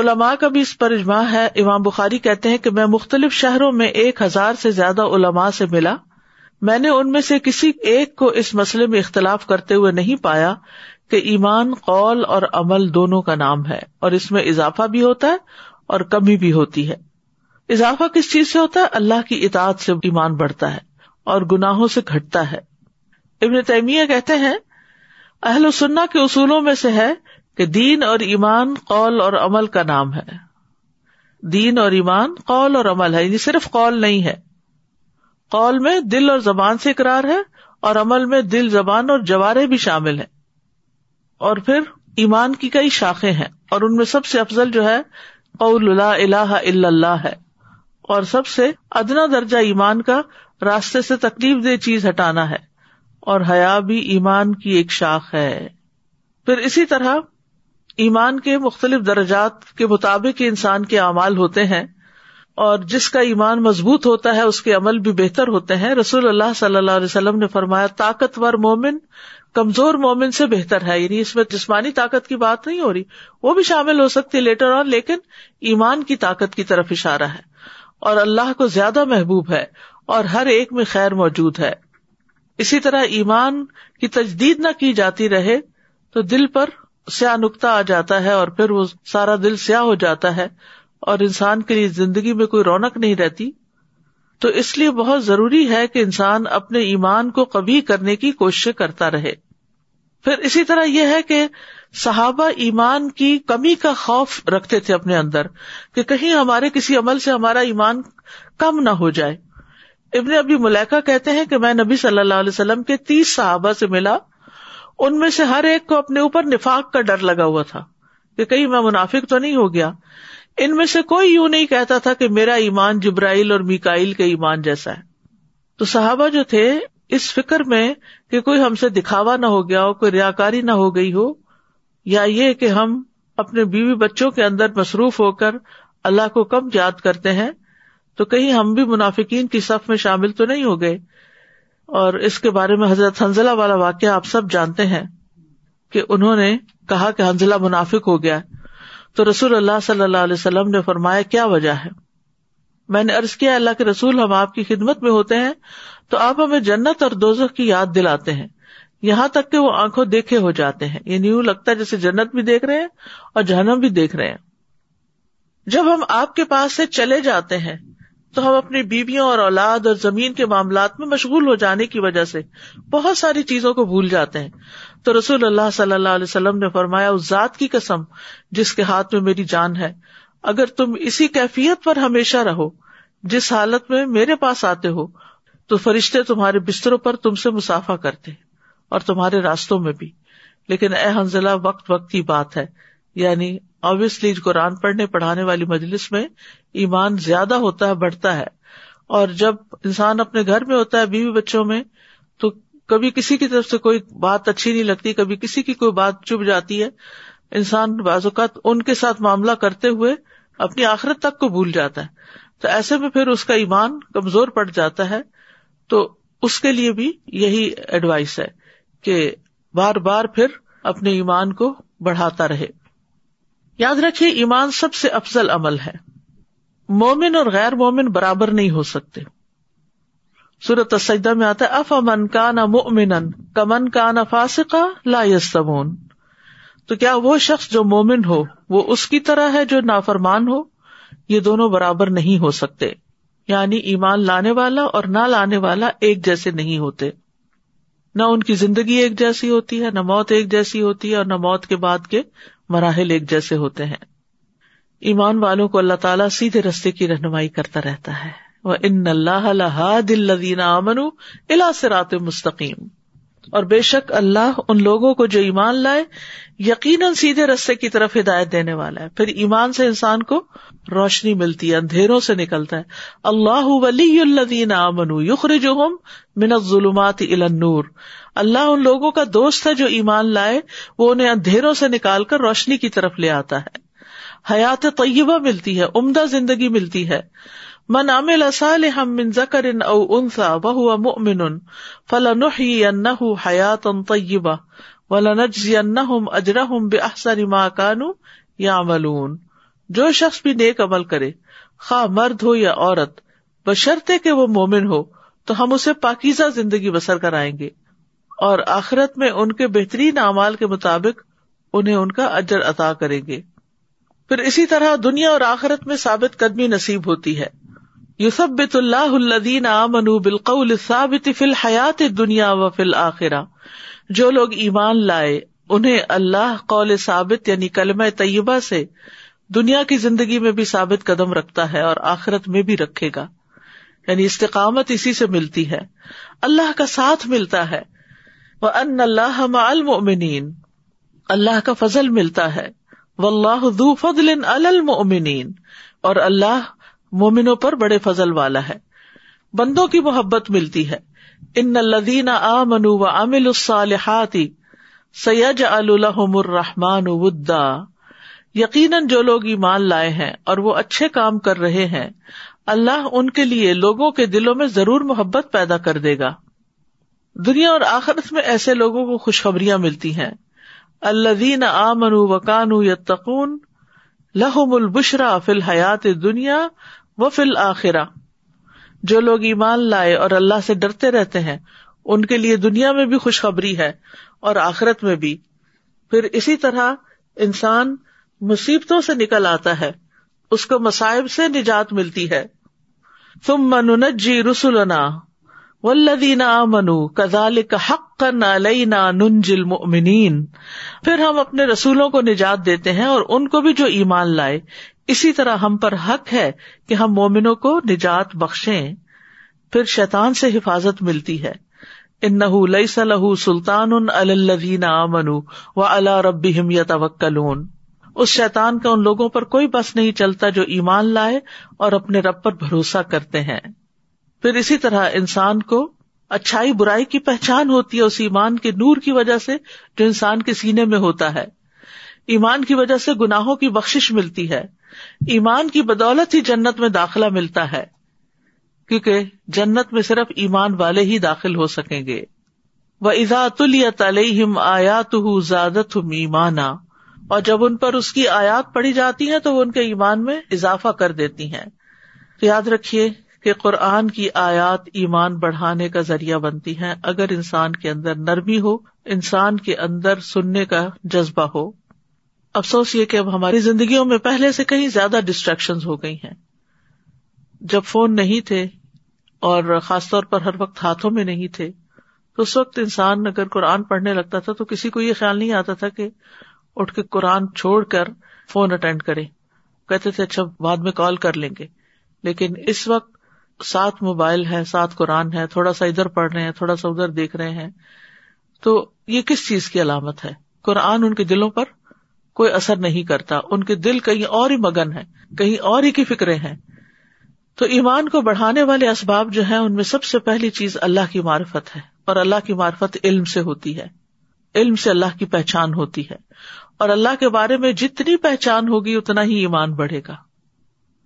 علماء کا بھی اس پر اجماع ہے. امام بخاری کہتے ہیں کہ میں مختلف شہروں میں 1000 سے زیادہ علماء سے ملا، میں نے ان میں سے کسی ایک کو اس مسئلے میں اختلاف کرتے ہوئے نہیں پایا کہ ایمان قول اور عمل دونوں کا نام ہے، اور اس میں اضافہ بھی ہوتا ہے اور کمی بھی ہوتی ہے. اضافہ کس چیز سے ہوتا ہے؟ اللہ کی اطاعت سے ایمان بڑھتا ہے اور گناہوں سے گھٹتا ہے. ابن تیمیہ کہتے ہیں اہل سنہ کے اصولوں میں سے ہے کہ دین اور ایمان قول اور عمل کا نام ہے. دین اور ایمان قول اور عمل ہے، یعنی صرف قول نہیں ہے. قول میں دل اور زبان سے اقرار ہے، اور عمل میں دل، زبان اور جوارح بھی شامل ہیں. اور پھر ایمان کی کئی شاخیں ہیں، اور ان میں سب سے افضل جو ہے قول لا الہ الا اللہ ہے، اور سب سے ادنا درجہ ایمان کا راستے سے تکلیف دہ چیز ہٹانا ہے، اور حیا بھی ایمان کی ایک شاخ ہے. پھر اسی طرح ایمان کے مختلف درجات کے مطابق انسان کے اعمال ہوتے ہیں، اور جس کا ایمان مضبوط ہوتا ہے اس کے عمل بھی بہتر ہوتے ہیں. رسول اللہ صلی اللہ علیہ وسلم نے فرمایا طاقتور مومن کمزور مومن سے بہتر ہے. یعنی اس میں جسمانی طاقت کی بات نہیں ہو رہی، وہ بھی شامل ہو سکتی لیٹر آن، لیکن ایمان کی طاقت کی طرف اشارہ ہے. اور اللہ کو زیادہ محبوب ہے، اور ہر ایک میں خیر موجود ہے. اسی طرح ایمان کی تجدید نہ کی جاتی رہے تو دل پر سیاہ نقطہ آ جاتا ہے، اور پھر وہ سارا دل سیاہ ہو جاتا ہے، اور انسان کے لیے زندگی میں کوئی رونق نہیں رہتی. تو اس لیے بہت ضروری ہے کہ انسان اپنے ایمان کو قوی کرنے کی کوشش کرتا رہے. پھر اسی طرح یہ ہے کہ صحابہ ایمان کی کمی کا خوف رکھتے تھے اپنے اندر، کہ کہیں ہمارے کسی عمل سے ہمارا ایمان کم نہ ہو جائے. ابن ابی ملیکہ کہتے ہیں کہ میں نبی صلی اللہ علیہ وسلم کے 30 صحابہ سے ملا، ان میں سے ہر ایک کو اپنے اوپر نفاق کا ڈر لگا ہوا تھا کہ کہیں میں منافق تو نہیں ہو گیا. ان میں سے کوئی یوں نہیں کہتا تھا کہ میرا ایمان جبرائیل اور میکائیل کے ایمان جیسا ہے. تو صحابہ جو تھے اس فکر میں کہ کوئی ہم سے دکھاوا نہ ہو گیا ہو، کوئی ریاکاری نہ ہو گئی ہو، یا یہ کہ ہم اپنے بیوی بچوں کے اندر مصروف ہو کر اللہ کو کم یاد کرتے ہیں، تو کہیں ہم بھی منافقین کی صف میں شامل تو نہیں ہو گئے. اور اس کے بارے میں حضرت حنزلہ والا واقعہ آپ سب جانتے ہیں کہ انہوں نے کہا کہ حنزلہ منافق ہو گیا. تو رسول اللہ صلی اللہ علیہ وسلم نے فرمایا کیا وجہ ہے؟ میں نے عرض کیا اللہ کے رسول ہم آپ کی خدمت میں ہوتے ہیں تو آپ ہمیں جنت اور دوزخ کی یاد دلاتے ہیں، یہاں تک کہ وہ آنکھوں دیکھے ہو جاتے ہیں. یعنی یوں لگتا ہے جیسے جنت بھی دیکھ رہے ہیں اور جہنم بھی دیکھ رہے ہیں. جب ہم آپ کے پاس سے چلے جاتے ہیں تو ہم اپنی بیویوں اور اولاد اور زمین کے معاملات میں مشغول ہو جانے کی وجہ سے بہت ساری چیزوں کو بھول جاتے ہیں. تو رسول اللہ صلی اللہ علیہ وسلم نے فرمایا اس ذات کی قسم جس کے ہاتھ میں میری جان ہے، اگر تم اسی کیفیت پر ہمیشہ رہو جس حالت میں میرے پاس آتے ہو تو فرشتے تمہارے بستروں پر تم سے مسافہ کرتے ہیں اور تمہارے راستوں میں بھی. لیکن اے حنزلہ وقت وقت کی بات ہے، یعنی obviously قرآن پڑھنے پڑھانے والی مجلس میں ایمان زیادہ ہوتا ہے، بڑھتا ہے. اور جب انسان اپنے گھر میں ہوتا ہے بیوی بچوں میں تو کبھی کسی کی طرف سے کوئی بات اچھی نہیں لگتی، کبھی کسی کی کوئی بات چبھ جاتی ہے. انسان بعض اوقات ان کے ساتھ معاملہ کرتے ہوئے اپنی آخرت تک کو بھول جاتا ہے. تو ایسے میں پھر اس کا ایمان کمزور پڑ جاتا ہے. تو اس کے لیے بھی یہی ایڈوائس ہے کہ بار بار پھر اپنے ایمان کو بڑھاتا رہے. یاد رکھیے ایمان سب سے افضل عمل ہے، مومن اور غیر مومن برابر نہیں ہو سکتے. سورۃ السجدہ میں آتا ہے افمن کان مؤمنا کمن کان فاسقا لا یستوون، تو کیا وہ شخص جو مومن ہو وہ اس کی طرح ہے جو نافرمان ہو؟ یہ دونوں برابر نہیں ہو سکتے، یعنی ایمان لانے والا اور نہ لانے والا ایک جیسے نہیں ہوتے. نہ ان کی زندگی ایک جیسی ہوتی ہے، نہ موت ایک جیسی ہوتی ہے، اور نہ موت کے بعد کے مراحل ایک جیسے ہوتے ہیں. ایمان والوں کو اللہ تعالیٰ سیدھے رستے کی رہنمائی کرتا رہتا ہے. وَإِنَّ اللَّهَ لَهَادِ الَّذِينَ آمَنُوا إِلَىٰ صِرَاطٍ مُسْتَقِيمٍ، اور بے شک اللہ ان لوگوں کو جو ایمان لائے یقیناً سیدھے رستے کی طرف ہدایت دینے والا ہے. پھر ایمان سے انسان کو روشنی ملتی ہے، اندھیروں سے نکلتا ہے. اللہ ولی الذین آمنوا یخرجہم من الظلمات الی النور، اللہ ان لوگوں کا دوست ہے جو ایمان لائے، وہ انہیں اندھیروں سے نکال کر روشنی کی طرف لے آتا ہے. حیات طیبہ ملتی ہے، عمدہ زندگی ملتی ہے. من عمل صالحا من ذکر او انثی وهو مؤمن فلنحیینہ حیاۃ طیبہ وَلَنَجْزِيَنَّهُمْ أَجْرَهُمْ بِأَحْسَنِ مَا كَانُوا یعملون، جو شخص بھی نیک عمل کرے خواہ مرد ہو یا عورت، بشرطے کہ وہ مومن ہو، تو ہم اسے پاکیزہ زندگی بسر کرائیں گے اور آخرت میں ان کے بہترین اعمال کے مطابق انہیں ان کا اجر عطا کریں گے۔ پھر اسی طرح دنیا اور آخرت میں ثابت قدمی نصیب ہوتی ہے۔ یثبت اللہ الذین آمنوا بالقول الثابت فی الحیات الدنیا وفی الآخرہ، جو لوگ ایمان لائے انہیں اللہ قول ثابت یعنی کلمہ طیبہ سے دنیا کی زندگی میں بھی ثابت قدم رکھتا ہے اور آخرت میں بھی رکھے گا، یعنی استقامت اسی سے ملتی ہے، اللہ کا ساتھ ملتا ہے۔ وَأَنَّ اللَّهَ مَعَ الْمُؤْمِنِينَ، اللہ کا فضل ملتا ہے۔ وَاللَّهُ ذُو فَضْلٍ عَلَى الْمُؤْمِنِينَ، اور اللہ مومنوں پر بڑے فضل والا ہے۔ بندوں کی محبت ملتی ہے۔ إِنَّ الَّذِينَ آمَنُوا وَعَمِلُوا الصَّالِحَاتِ سَيَجْعَلُ لَهُمُ الرَّحْمَنُ وُدًّا، یقیناً جو لوگ ایمان لائے ہیں اور وہ اچھے کام کر رہے ہیں، اللہ ان کے لیے لوگوں کے دلوں میں ضرور محبت پیدا کر دے گا۔ دنیا اور آخرت میں ایسے لوگوں کو خوشخبریاں ملتی ہیں۔ الذین آمنوا وکانوا یتقون لہم البشریٰ فی الحیات الدنیا وفی الآخرہ، جو لوگ ایمان لائے اور اللہ سے ڈرتے رہتے ہیں ان کے لیے دنیا میں بھی خوشخبری ہے اور آخرت میں بھی۔ پھر اسی طرح انسان مصیبتوں سے نکل آتا ہے، اس کو مصائب سے نجات ملتی ہے۔ ثم ننجی رسلنا والذین آمنوا کذالک حقا علینا ننجی المؤمنین، پھر ہم اپنے رسولوں کو نجات دیتے ہیں اور ان کو بھی جو ایمان لائے، اسی طرح ہم پر حق ہے کہ ہم مومنوں کو نجات بخشیں۔ پھر شیطان سے حفاظت ملتی ہے۔ انہ لیس لہ سلطان علی الذین آمنوا وعلی ربہم یتوکلون، اس شیطان کا ان لوگوں پر کوئی بس نہیں چلتا جو ایمان لائے اور اپنے رب پر بھروسہ کرتے ہیں۔ پھر اسی طرح انسان کو اچھائی برائی کی پہچان ہوتی ہے اس ایمان کے نور کی وجہ سے جو انسان کے سینے میں ہوتا ہے۔ ایمان کی وجہ سے گناہوں کی بخشش ملتی ہے، ایمان کی بدولت ہی جنت میں داخلہ ملتا ہے، کیونکہ جنت میں صرف ایمان والے ہی داخل ہو سکیں گے۔ وَإِذَا تُلِيَتْ عَلَيْهِمْ آيَاتُهُ زَادَتْهُمْ إِيمَانًا، اور جب ان پر اس کی آیات پڑھی جاتی ہیں تو وہ ان کے ایمان میں اضافہ کر دیتی ہیں۔ تو یاد رکھیے کہ قرآن کی آیات ایمان بڑھانے کا ذریعہ بنتی ہیں اگر انسان کے اندر نرمی ہو، انسان کے اندر سننے کا جذبہ ہو۔ افسوس یہ کہ اب ہماری زندگیوں میں پہلے سے کہیں زیادہ ڈسٹریکشنز ہو گئی ہیں۔ جب فون نہیں تھے اور خاص طور پر ہر وقت ہاتھوں میں نہیں تھے، تو اس وقت انسان اگر قرآن پڑھنے لگتا تھا تو کسی کو یہ خیال نہیں آتا تھا کہ اٹھ کے قرآن چھوڑ کر فون اٹینڈ کرے، کہتے تھے اچھا بعد میں کال کر لیں گے۔ لیکن اس وقت ساتھ موبائل ہے، ساتھ قرآن ہے، تھوڑا سا ادھر پڑھ رہے ہیں، تھوڑا سا ادھر دیکھ رہے ہیں، تو یہ کس چیز کی علامت ہے؟ قرآن ان کے دلوں پر کوئی اثر نہیں کرتا، ان کے دل کہیں اور ہی مگن ہے، کہیں اور ہی کی فکریں ہیں۔ تو ایمان کو بڑھانے والے اسباب جو ہیں ان میں سب سے پہلی چیز اللہ کی معرفت ہے، اور اللہ کی معرفت علم سے ہوتی ہے، علم سے اللہ کی پہچان ہوتی ہے، اور اللہ کے بارے میں جتنی پہچان ہوگی اتنا ہی ایمان بڑھے گا،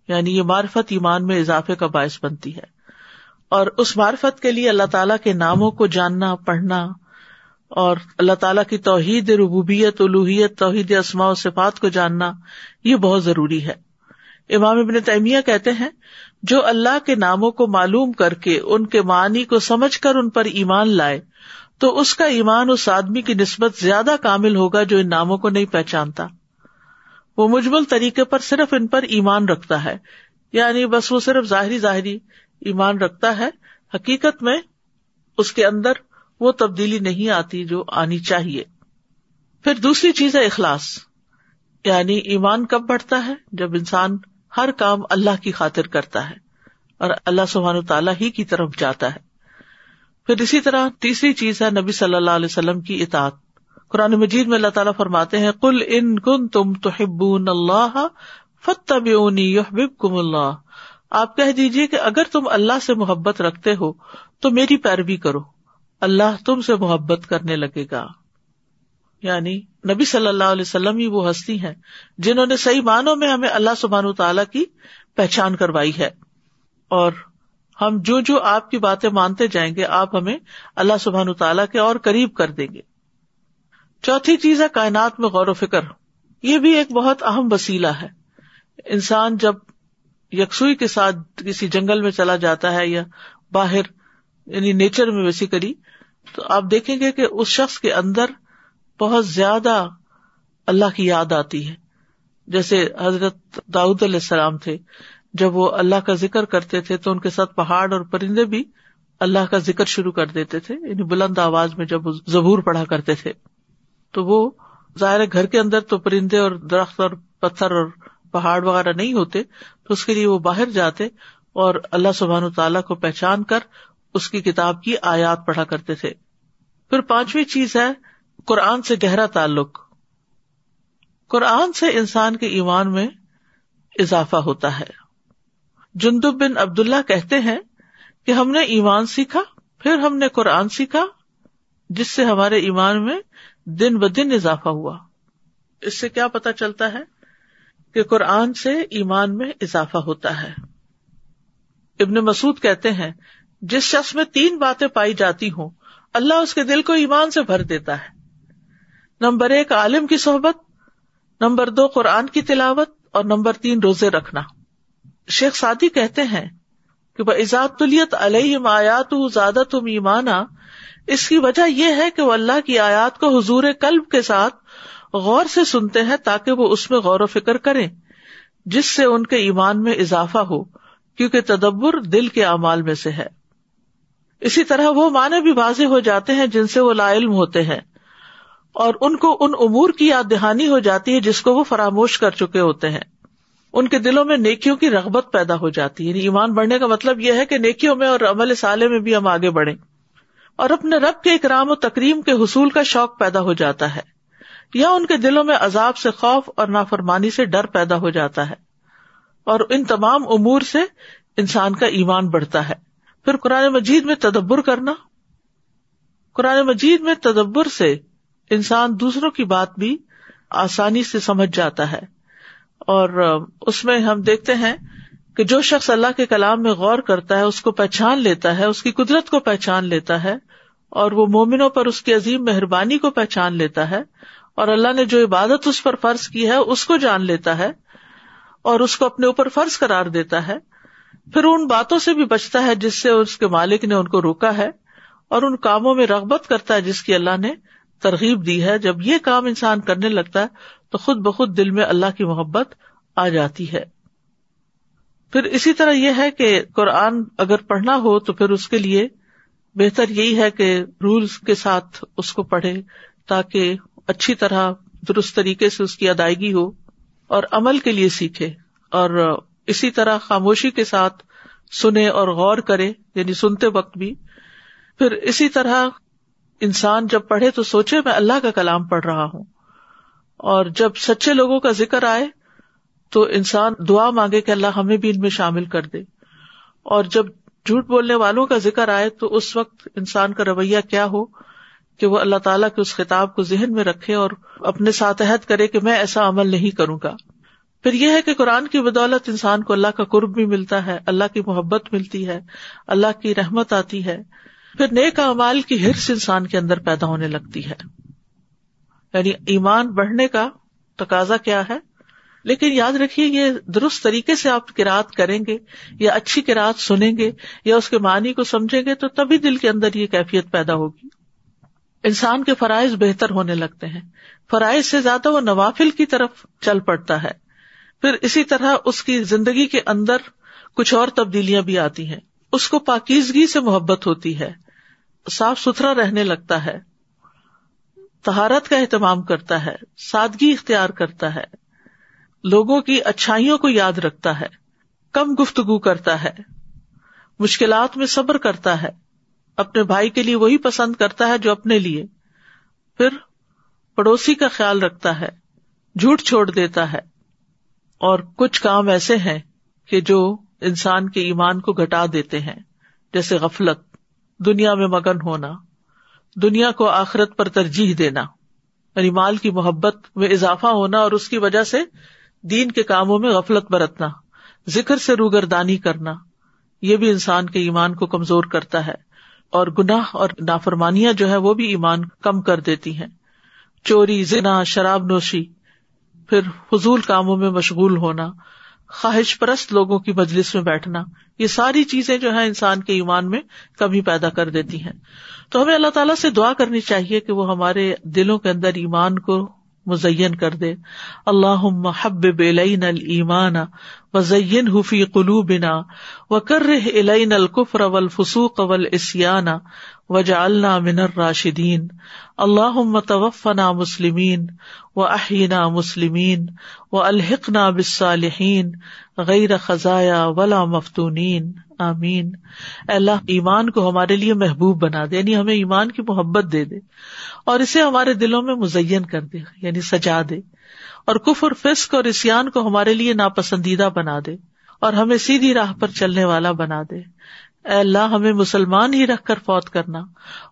یعنی یہ معرفت ایمان میں اضافے کا باعث بنتی ہے۔ اور اس معرفت کے لیے اللہ تعالیٰ کے ناموں کو جاننا، پڑھنا، اور اللہ تعالیٰ کی توحید ربوبیت، الوہیت، توحید اسماء و صفات کو جاننا یہ بہت ضروری ہے۔ امام ابن تیمیہ کہتے ہیں جو اللہ کے ناموں کو معلوم کر کے ان کے معنی کو سمجھ کر ان پر ایمان لائے تو اس کا ایمان اس آدمی کی نسبت زیادہ کامل ہوگا جو ان ناموں کو نہیں پہچانتا۔ وہ مجمل طریقے پر صرف ان پر ایمان رکھتا ہے، یعنی بس وہ صرف ظاہری ایمان رکھتا ہے، حقیقت میں اس کے اندر وہ تبدیلی نہیں آتی جو آنی چاہیے۔ پھر دوسری چیز ہے اخلاص، یعنی ایمان کب بڑھتا ہے؟ جب انسان ہر کام اللہ کی خاطر کرتا ہے اور اللہ سبحانہ وتعالیٰ ہی کی طرف جاتا ہے۔ پھر اسی طرح تیسری چیز ہے نبی صلی اللہ علیہ وسلم کی اطاعت۔ قرآن مجید میں اللہ تعالیٰ فرماتے ہیں قُلْ إِن كُنْتُمْ تُحِبُّونَ اللَّهَ فَاتَّبِعُونِي يُحْبِبْكُمُ اللَّهُ، آپ کہہ دیجئے کہ اگر تم اللہ سے محبت رکھتے ہو تو میری پیروی کرو، اللہ تم سے محبت کرنے لگے گا۔ یعنی نبی صلی اللہ علیہ وسلم ہی وہ ہستی ہیں جنہوں نے صحیح معنوں میں ہمیں اللہ سبحانہ وتعالیٰ کی پہچان کروائی ہے، اور ہم جو آپ کی باتیں مانتے جائیں گے آپ ہمیں اللہ سبحانہ وتعالیٰ کے اور قریب کر دیں گے۔ چوتھی چیز ہے کائنات میں غور و فکر، یہ بھی ایک بہت اہم وسیلہ ہے. انسان جب یکسوئی کے ساتھ کسی جنگل میں چلا جاتا ہے یا باہر یعنی نیچر میں بیسیکلی, تو آپ دیکھیں گے کہ اس شخص کے اندر بہت زیادہ اللہ کی یاد آتی ہے. جیسے حضرت داؤد علیہ السلام تھے, جب وہ اللہ کا ذکر کرتے تھے تو ان کے ساتھ پہاڑ اور پرندے بھی اللہ کا ذکر شروع کر دیتے تھے, یعنی بلند آواز میں جب زبور پڑھا کرتے تھے. تو وہ ظاہر ہے گھر کے اندر تو پرندے اور درخت اور پتھر اور پہاڑ وغیرہ نہیں ہوتے, تو اس کے لیے وہ باہر جاتے اور اللہ سبحانہ تعالیٰ کو پہچان کر اس کی کتاب کی آیات پڑھا کرتے تھے. پھر پانچویں چیز ہے قرآن سے گہرا تعلق. قرآن سے انسان کے ایمان میں اضافہ ہوتا ہے. جندب بن عبداللہ کہتے ہیں کہ ہم نے ایمان سیکھا, پھر ہم نے قرآن سیکھا, جس سے ہمارے ایمان میں دن بدن اضافہ ہوا. اس سے کیا پتہ چلتا ہے کہ قرآن سے ایمان میں اضافہ ہوتا ہے. ابن مسعود کہتے ہیں جس شخص میں 3 باتیں پائی جاتی ہوں اللہ اس کے دل کو ایمان سے بھر دیتا ہے. نمبر 1 عالم کی صحبت, نمبر 2 قرآن کی تلاوت, اور نمبر 3 روزے رکھنا. شیخ سعدی کہتے ہیں کہ وَإِذَا تُلِيَتْ عَلَيْهِمْ آیَاتُهُ زَادَتْهُمْ ایمَانًا. اس کی وجہ یہ ہے کہ وہ اللہ کی آیات کو حضور قلب کے ساتھ غور سے سنتے ہیں تاکہ وہ اس میں غور و فکر کریں, جس سے ان کے ایمان میں اضافہ ہو, کیونکہ تدبر دل کے اعمال میں سے ہے. اسی طرح وہ معنی بھی واضح ہو جاتے ہیں جن سے وہ لا علم ہوتے ہیں, اور ان کو ان امور کی یاد دہانی ہو جاتی ہے جس کو وہ فراموش کر چکے ہوتے ہیں. ان کے دلوں میں نیکیوں کی رغبت پیدا ہو جاتی ہے, یعنی ایمان بڑھنے کا مطلب یہ ہے کہ نیکیوں میں اور عمل صالح میں بھی ہم آگے بڑھیں, اور اپنے رب کے اکرام و تکریم کے حصول کا شوق پیدا ہو جاتا ہے, یا ان کے دلوں میں عذاب سے خوف اور نافرمانی سے ڈر پیدا ہو جاتا ہے, اور ان تمام امور سے انسان کا ایمان بڑھتا ہے. پھر قرآن مجید میں تدبر کرنا. قرآن مجید میں تدبر سے انسان دوسروں کی بات بھی آسانی سے سمجھ جاتا ہے, اور اس میں ہم دیکھتے ہیں کہ جو شخص اللہ کے کلام میں غور کرتا ہے اس کو پہچان لیتا ہے, اس کی قدرت کو پہچان لیتا ہے, اور وہ مومنوں پر اس کی عظیم مہربانی کو پہچان لیتا ہے, اور اللہ نے جو عبادت اس پر فرض کی ہے اس کو جان لیتا ہے اور اس کو اپنے اوپر فرض قرار دیتا ہے. پھر ان باتوں سے بھی بچتا ہے جس سے اس کے مالک نے ان کو روکا ہے, اور ان کاموں میں رغبت کرتا ہے جس کی اللہ نے ترغیب دی ہے. جب یہ کام انسان کرنے لگتا ہے تو خود بخود دل میں اللہ کی محبت آ جاتی ہے. پھر اسی طرح یہ ہے کہ قرآن اگر پڑھنا ہو تو پھر اس کے لیے بہتر یہی ہے کہ رولز کے ساتھ اس کو پڑھے تاکہ اچھی طرح درست طریقے سے اس کی ادائیگی ہو, اور عمل کے لیے سیکھے. اور اسی طرح خاموشی کے ساتھ سنے اور غور کرے, یعنی سنتے وقت بھی. پھر اسی طرح انسان جب پڑھے تو سوچے میں اللہ کا کلام پڑھ رہا ہوں, اور جب سچے لوگوں کا ذکر آئے تو انسان دعا مانگے کہ اللہ ہمیں بھی ان میں شامل کر دے. اور جب جھوٹ بولنے والوں کا ذکر آئے تو اس وقت انسان کا رویہ کیا ہو کہ وہ اللہ تعالیٰ کے اس خطاب کو ذہن میں رکھے اور اپنے ساتھ عہد کرے کہ میں ایسا عمل نہیں کروں گا. پھر یہ ہے کہ قرآن کی بدولت انسان کو اللہ کا قرب بھی ملتا ہے, اللہ کی محبت ملتی ہے, اللہ کی رحمت آتی ہے. پھر نیک اعمال کی حرص انسان کے اندر پیدا ہونے لگتی ہے. یعنی ایمان بڑھنے کا تقاضا کیا ہے, لیکن یاد رکھیے یہ درست طریقے سے آپ قرات کریں گے یا اچھی قرات سنیں گے یا اس کے معنی کو سمجھیں گے تو تبھی دل کے اندر یہ کیفیت پیدا ہوگی. انسان کے فرائض بہتر ہونے لگتے ہیں, فرائض سے زیادہ وہ نوافل کی طرف چل پڑتا ہے. پھر اسی طرح اس کی زندگی کے اندر کچھ اور تبدیلیاں بھی آتی ہیں. اس کو پاکیزگی سے محبت ہوتی ہے, صاف ستھرا رہنے لگتا ہے, طہارت کا اہتمام کرتا ہے, سادگی اختیار کرتا ہے, لوگوں کی اچھائیوں کو یاد رکھتا ہے, کم گفتگو کرتا ہے, مشکلات میں صبر کرتا ہے, اپنے بھائی کے لیے وہی پسند کرتا ہے جو اپنے لیے, پھر پڑوسی کا خیال رکھتا ہے, جھوٹ چھوڑ دیتا ہے. اور کچھ کام ایسے ہیں کہ جو انسان کے ایمان کو گھٹا دیتے ہیں, جیسے غفلت, دنیا میں مگن ہونا, دنیا کو آخرت پر ترجیح دینا, یعنی مال کی محبت میں اضافہ ہونا اور اس کی وجہ سے دین کے کاموں میں غفلت برتنا, ذکر سے روگردانی کرنا, یہ بھی انسان کے ایمان کو کمزور کرتا ہے. اور گناہ اور نافرمانیاں جو ہے وہ بھی ایمان کم کر دیتی ہیں, چوری, زنا, شراب نوشی. پھر فضول کاموں میں مشغول ہونا، خواہش پرست لوگوں کی مجلس میں بیٹھنا، یہ ساری چیزیں جو ہیں انسان کے ایمان میں کمی پیدا کر دیتی ہیں. تو ہمیں اللہ تعالیٰ سے دعا کرنی چاہیے کہ وہ ہمارے دلوں کے اندر ایمان کو مزین کر دے. اللہم حبب الینا الایمان وزینہ فی قلوبنا وکرہ الینا الکفر والفسوق والعصیان وجعلنا من الراشدین. اللہم توفنا مسلمین واحینا مسلمین والحقنا بالصالحین غیر خزایا ولا مفتونین. آمین. اے اللہ ایمان کو ہمارے لیے محبوب بنا دے، یعنی ہمیں ایمان کی محبت دے دے اور اسے ہمارے دلوں میں مزین کر دے، یعنی سجا دے، اور کفر فسق اور عصیان کو ہمارے لیے ناپسندیدہ بنا دے اور ہمیں سیدھی راہ پر چلنے والا بنا دے. اے اللہ ہمیں مسلمان ہی رکھ کر فوت کرنا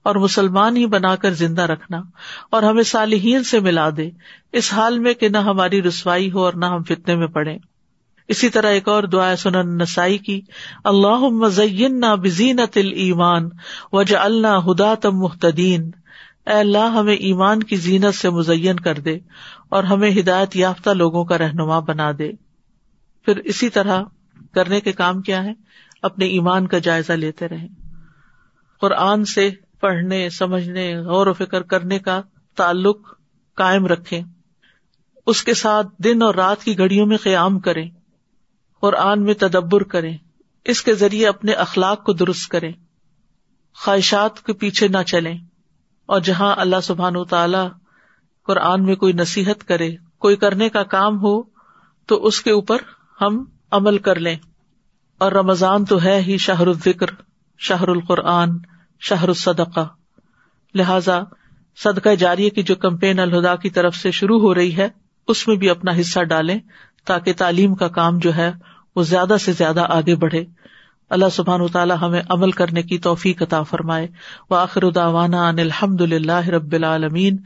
اور مسلمان ہی بنا کر زندہ رکھنا، اور ہمیں صالحین سے ملا دے اس حال میں کہ نہ ہماری رسوائی ہو اور نہ ہم فتنے میں پڑیں. اسی طرح ایک اور دعا سنن نسائی کی، اللہم زیننا بزینت الایمان وجعلنا ہداۃ مہتدین. اے اللہ ہمیں ایمان کی زینت سے مزین کر دے اور ہمیں ہدایت یافتہ لوگوں کا رہنما بنا دے. پھر اسی طرح کرنے کے کام کیا ہے؟ اپنے ایمان کا جائزہ لیتے رہیں، قرآن سے پڑھنے، سمجھنے، غور و فکر کرنے کا تعلق قائم رکھیں، اس کے ساتھ دن اور رات کی گھڑیوں میں قیام کریں، قرآن میں تدبر کریں، اس کے ذریعے اپنے اخلاق کو درست کریں، خواہشات کے پیچھے نہ چلیں، اور جہاں اللہ سبحانہ و تعالی قرآن میں کوئی نصیحت کرے، کوئی کرنے کا کام ہو تو اس کے اوپر ہم عمل کر لیں. اور رمضان تو ہے ہی شہر الذکر، شہر القرآن، شہر الصدقہ، لہذا صدقہ جاریہ کی جو کمپین الہدا کی طرف سے شروع ہو رہی ہے اس میں بھی اپنا حصہ ڈالیں تاکہ تعلیم کا کام جو ہے وہ زیادہ سے زیادہ آگے بڑھے. اللہ سبحانہ وتعالی ہمیں عمل کرنے کی توفیق عطا فرمائے. وآخر دعوانا ان الحمد للہ رب العالمین.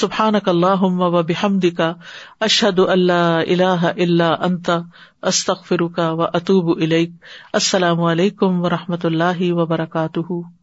سبحانک اللہم وبحمدک اشہد ان لا الہ الا انت استغفرک واتوب الیک. السلام علیکم ورحمۃ اللہ وبرکاتہ.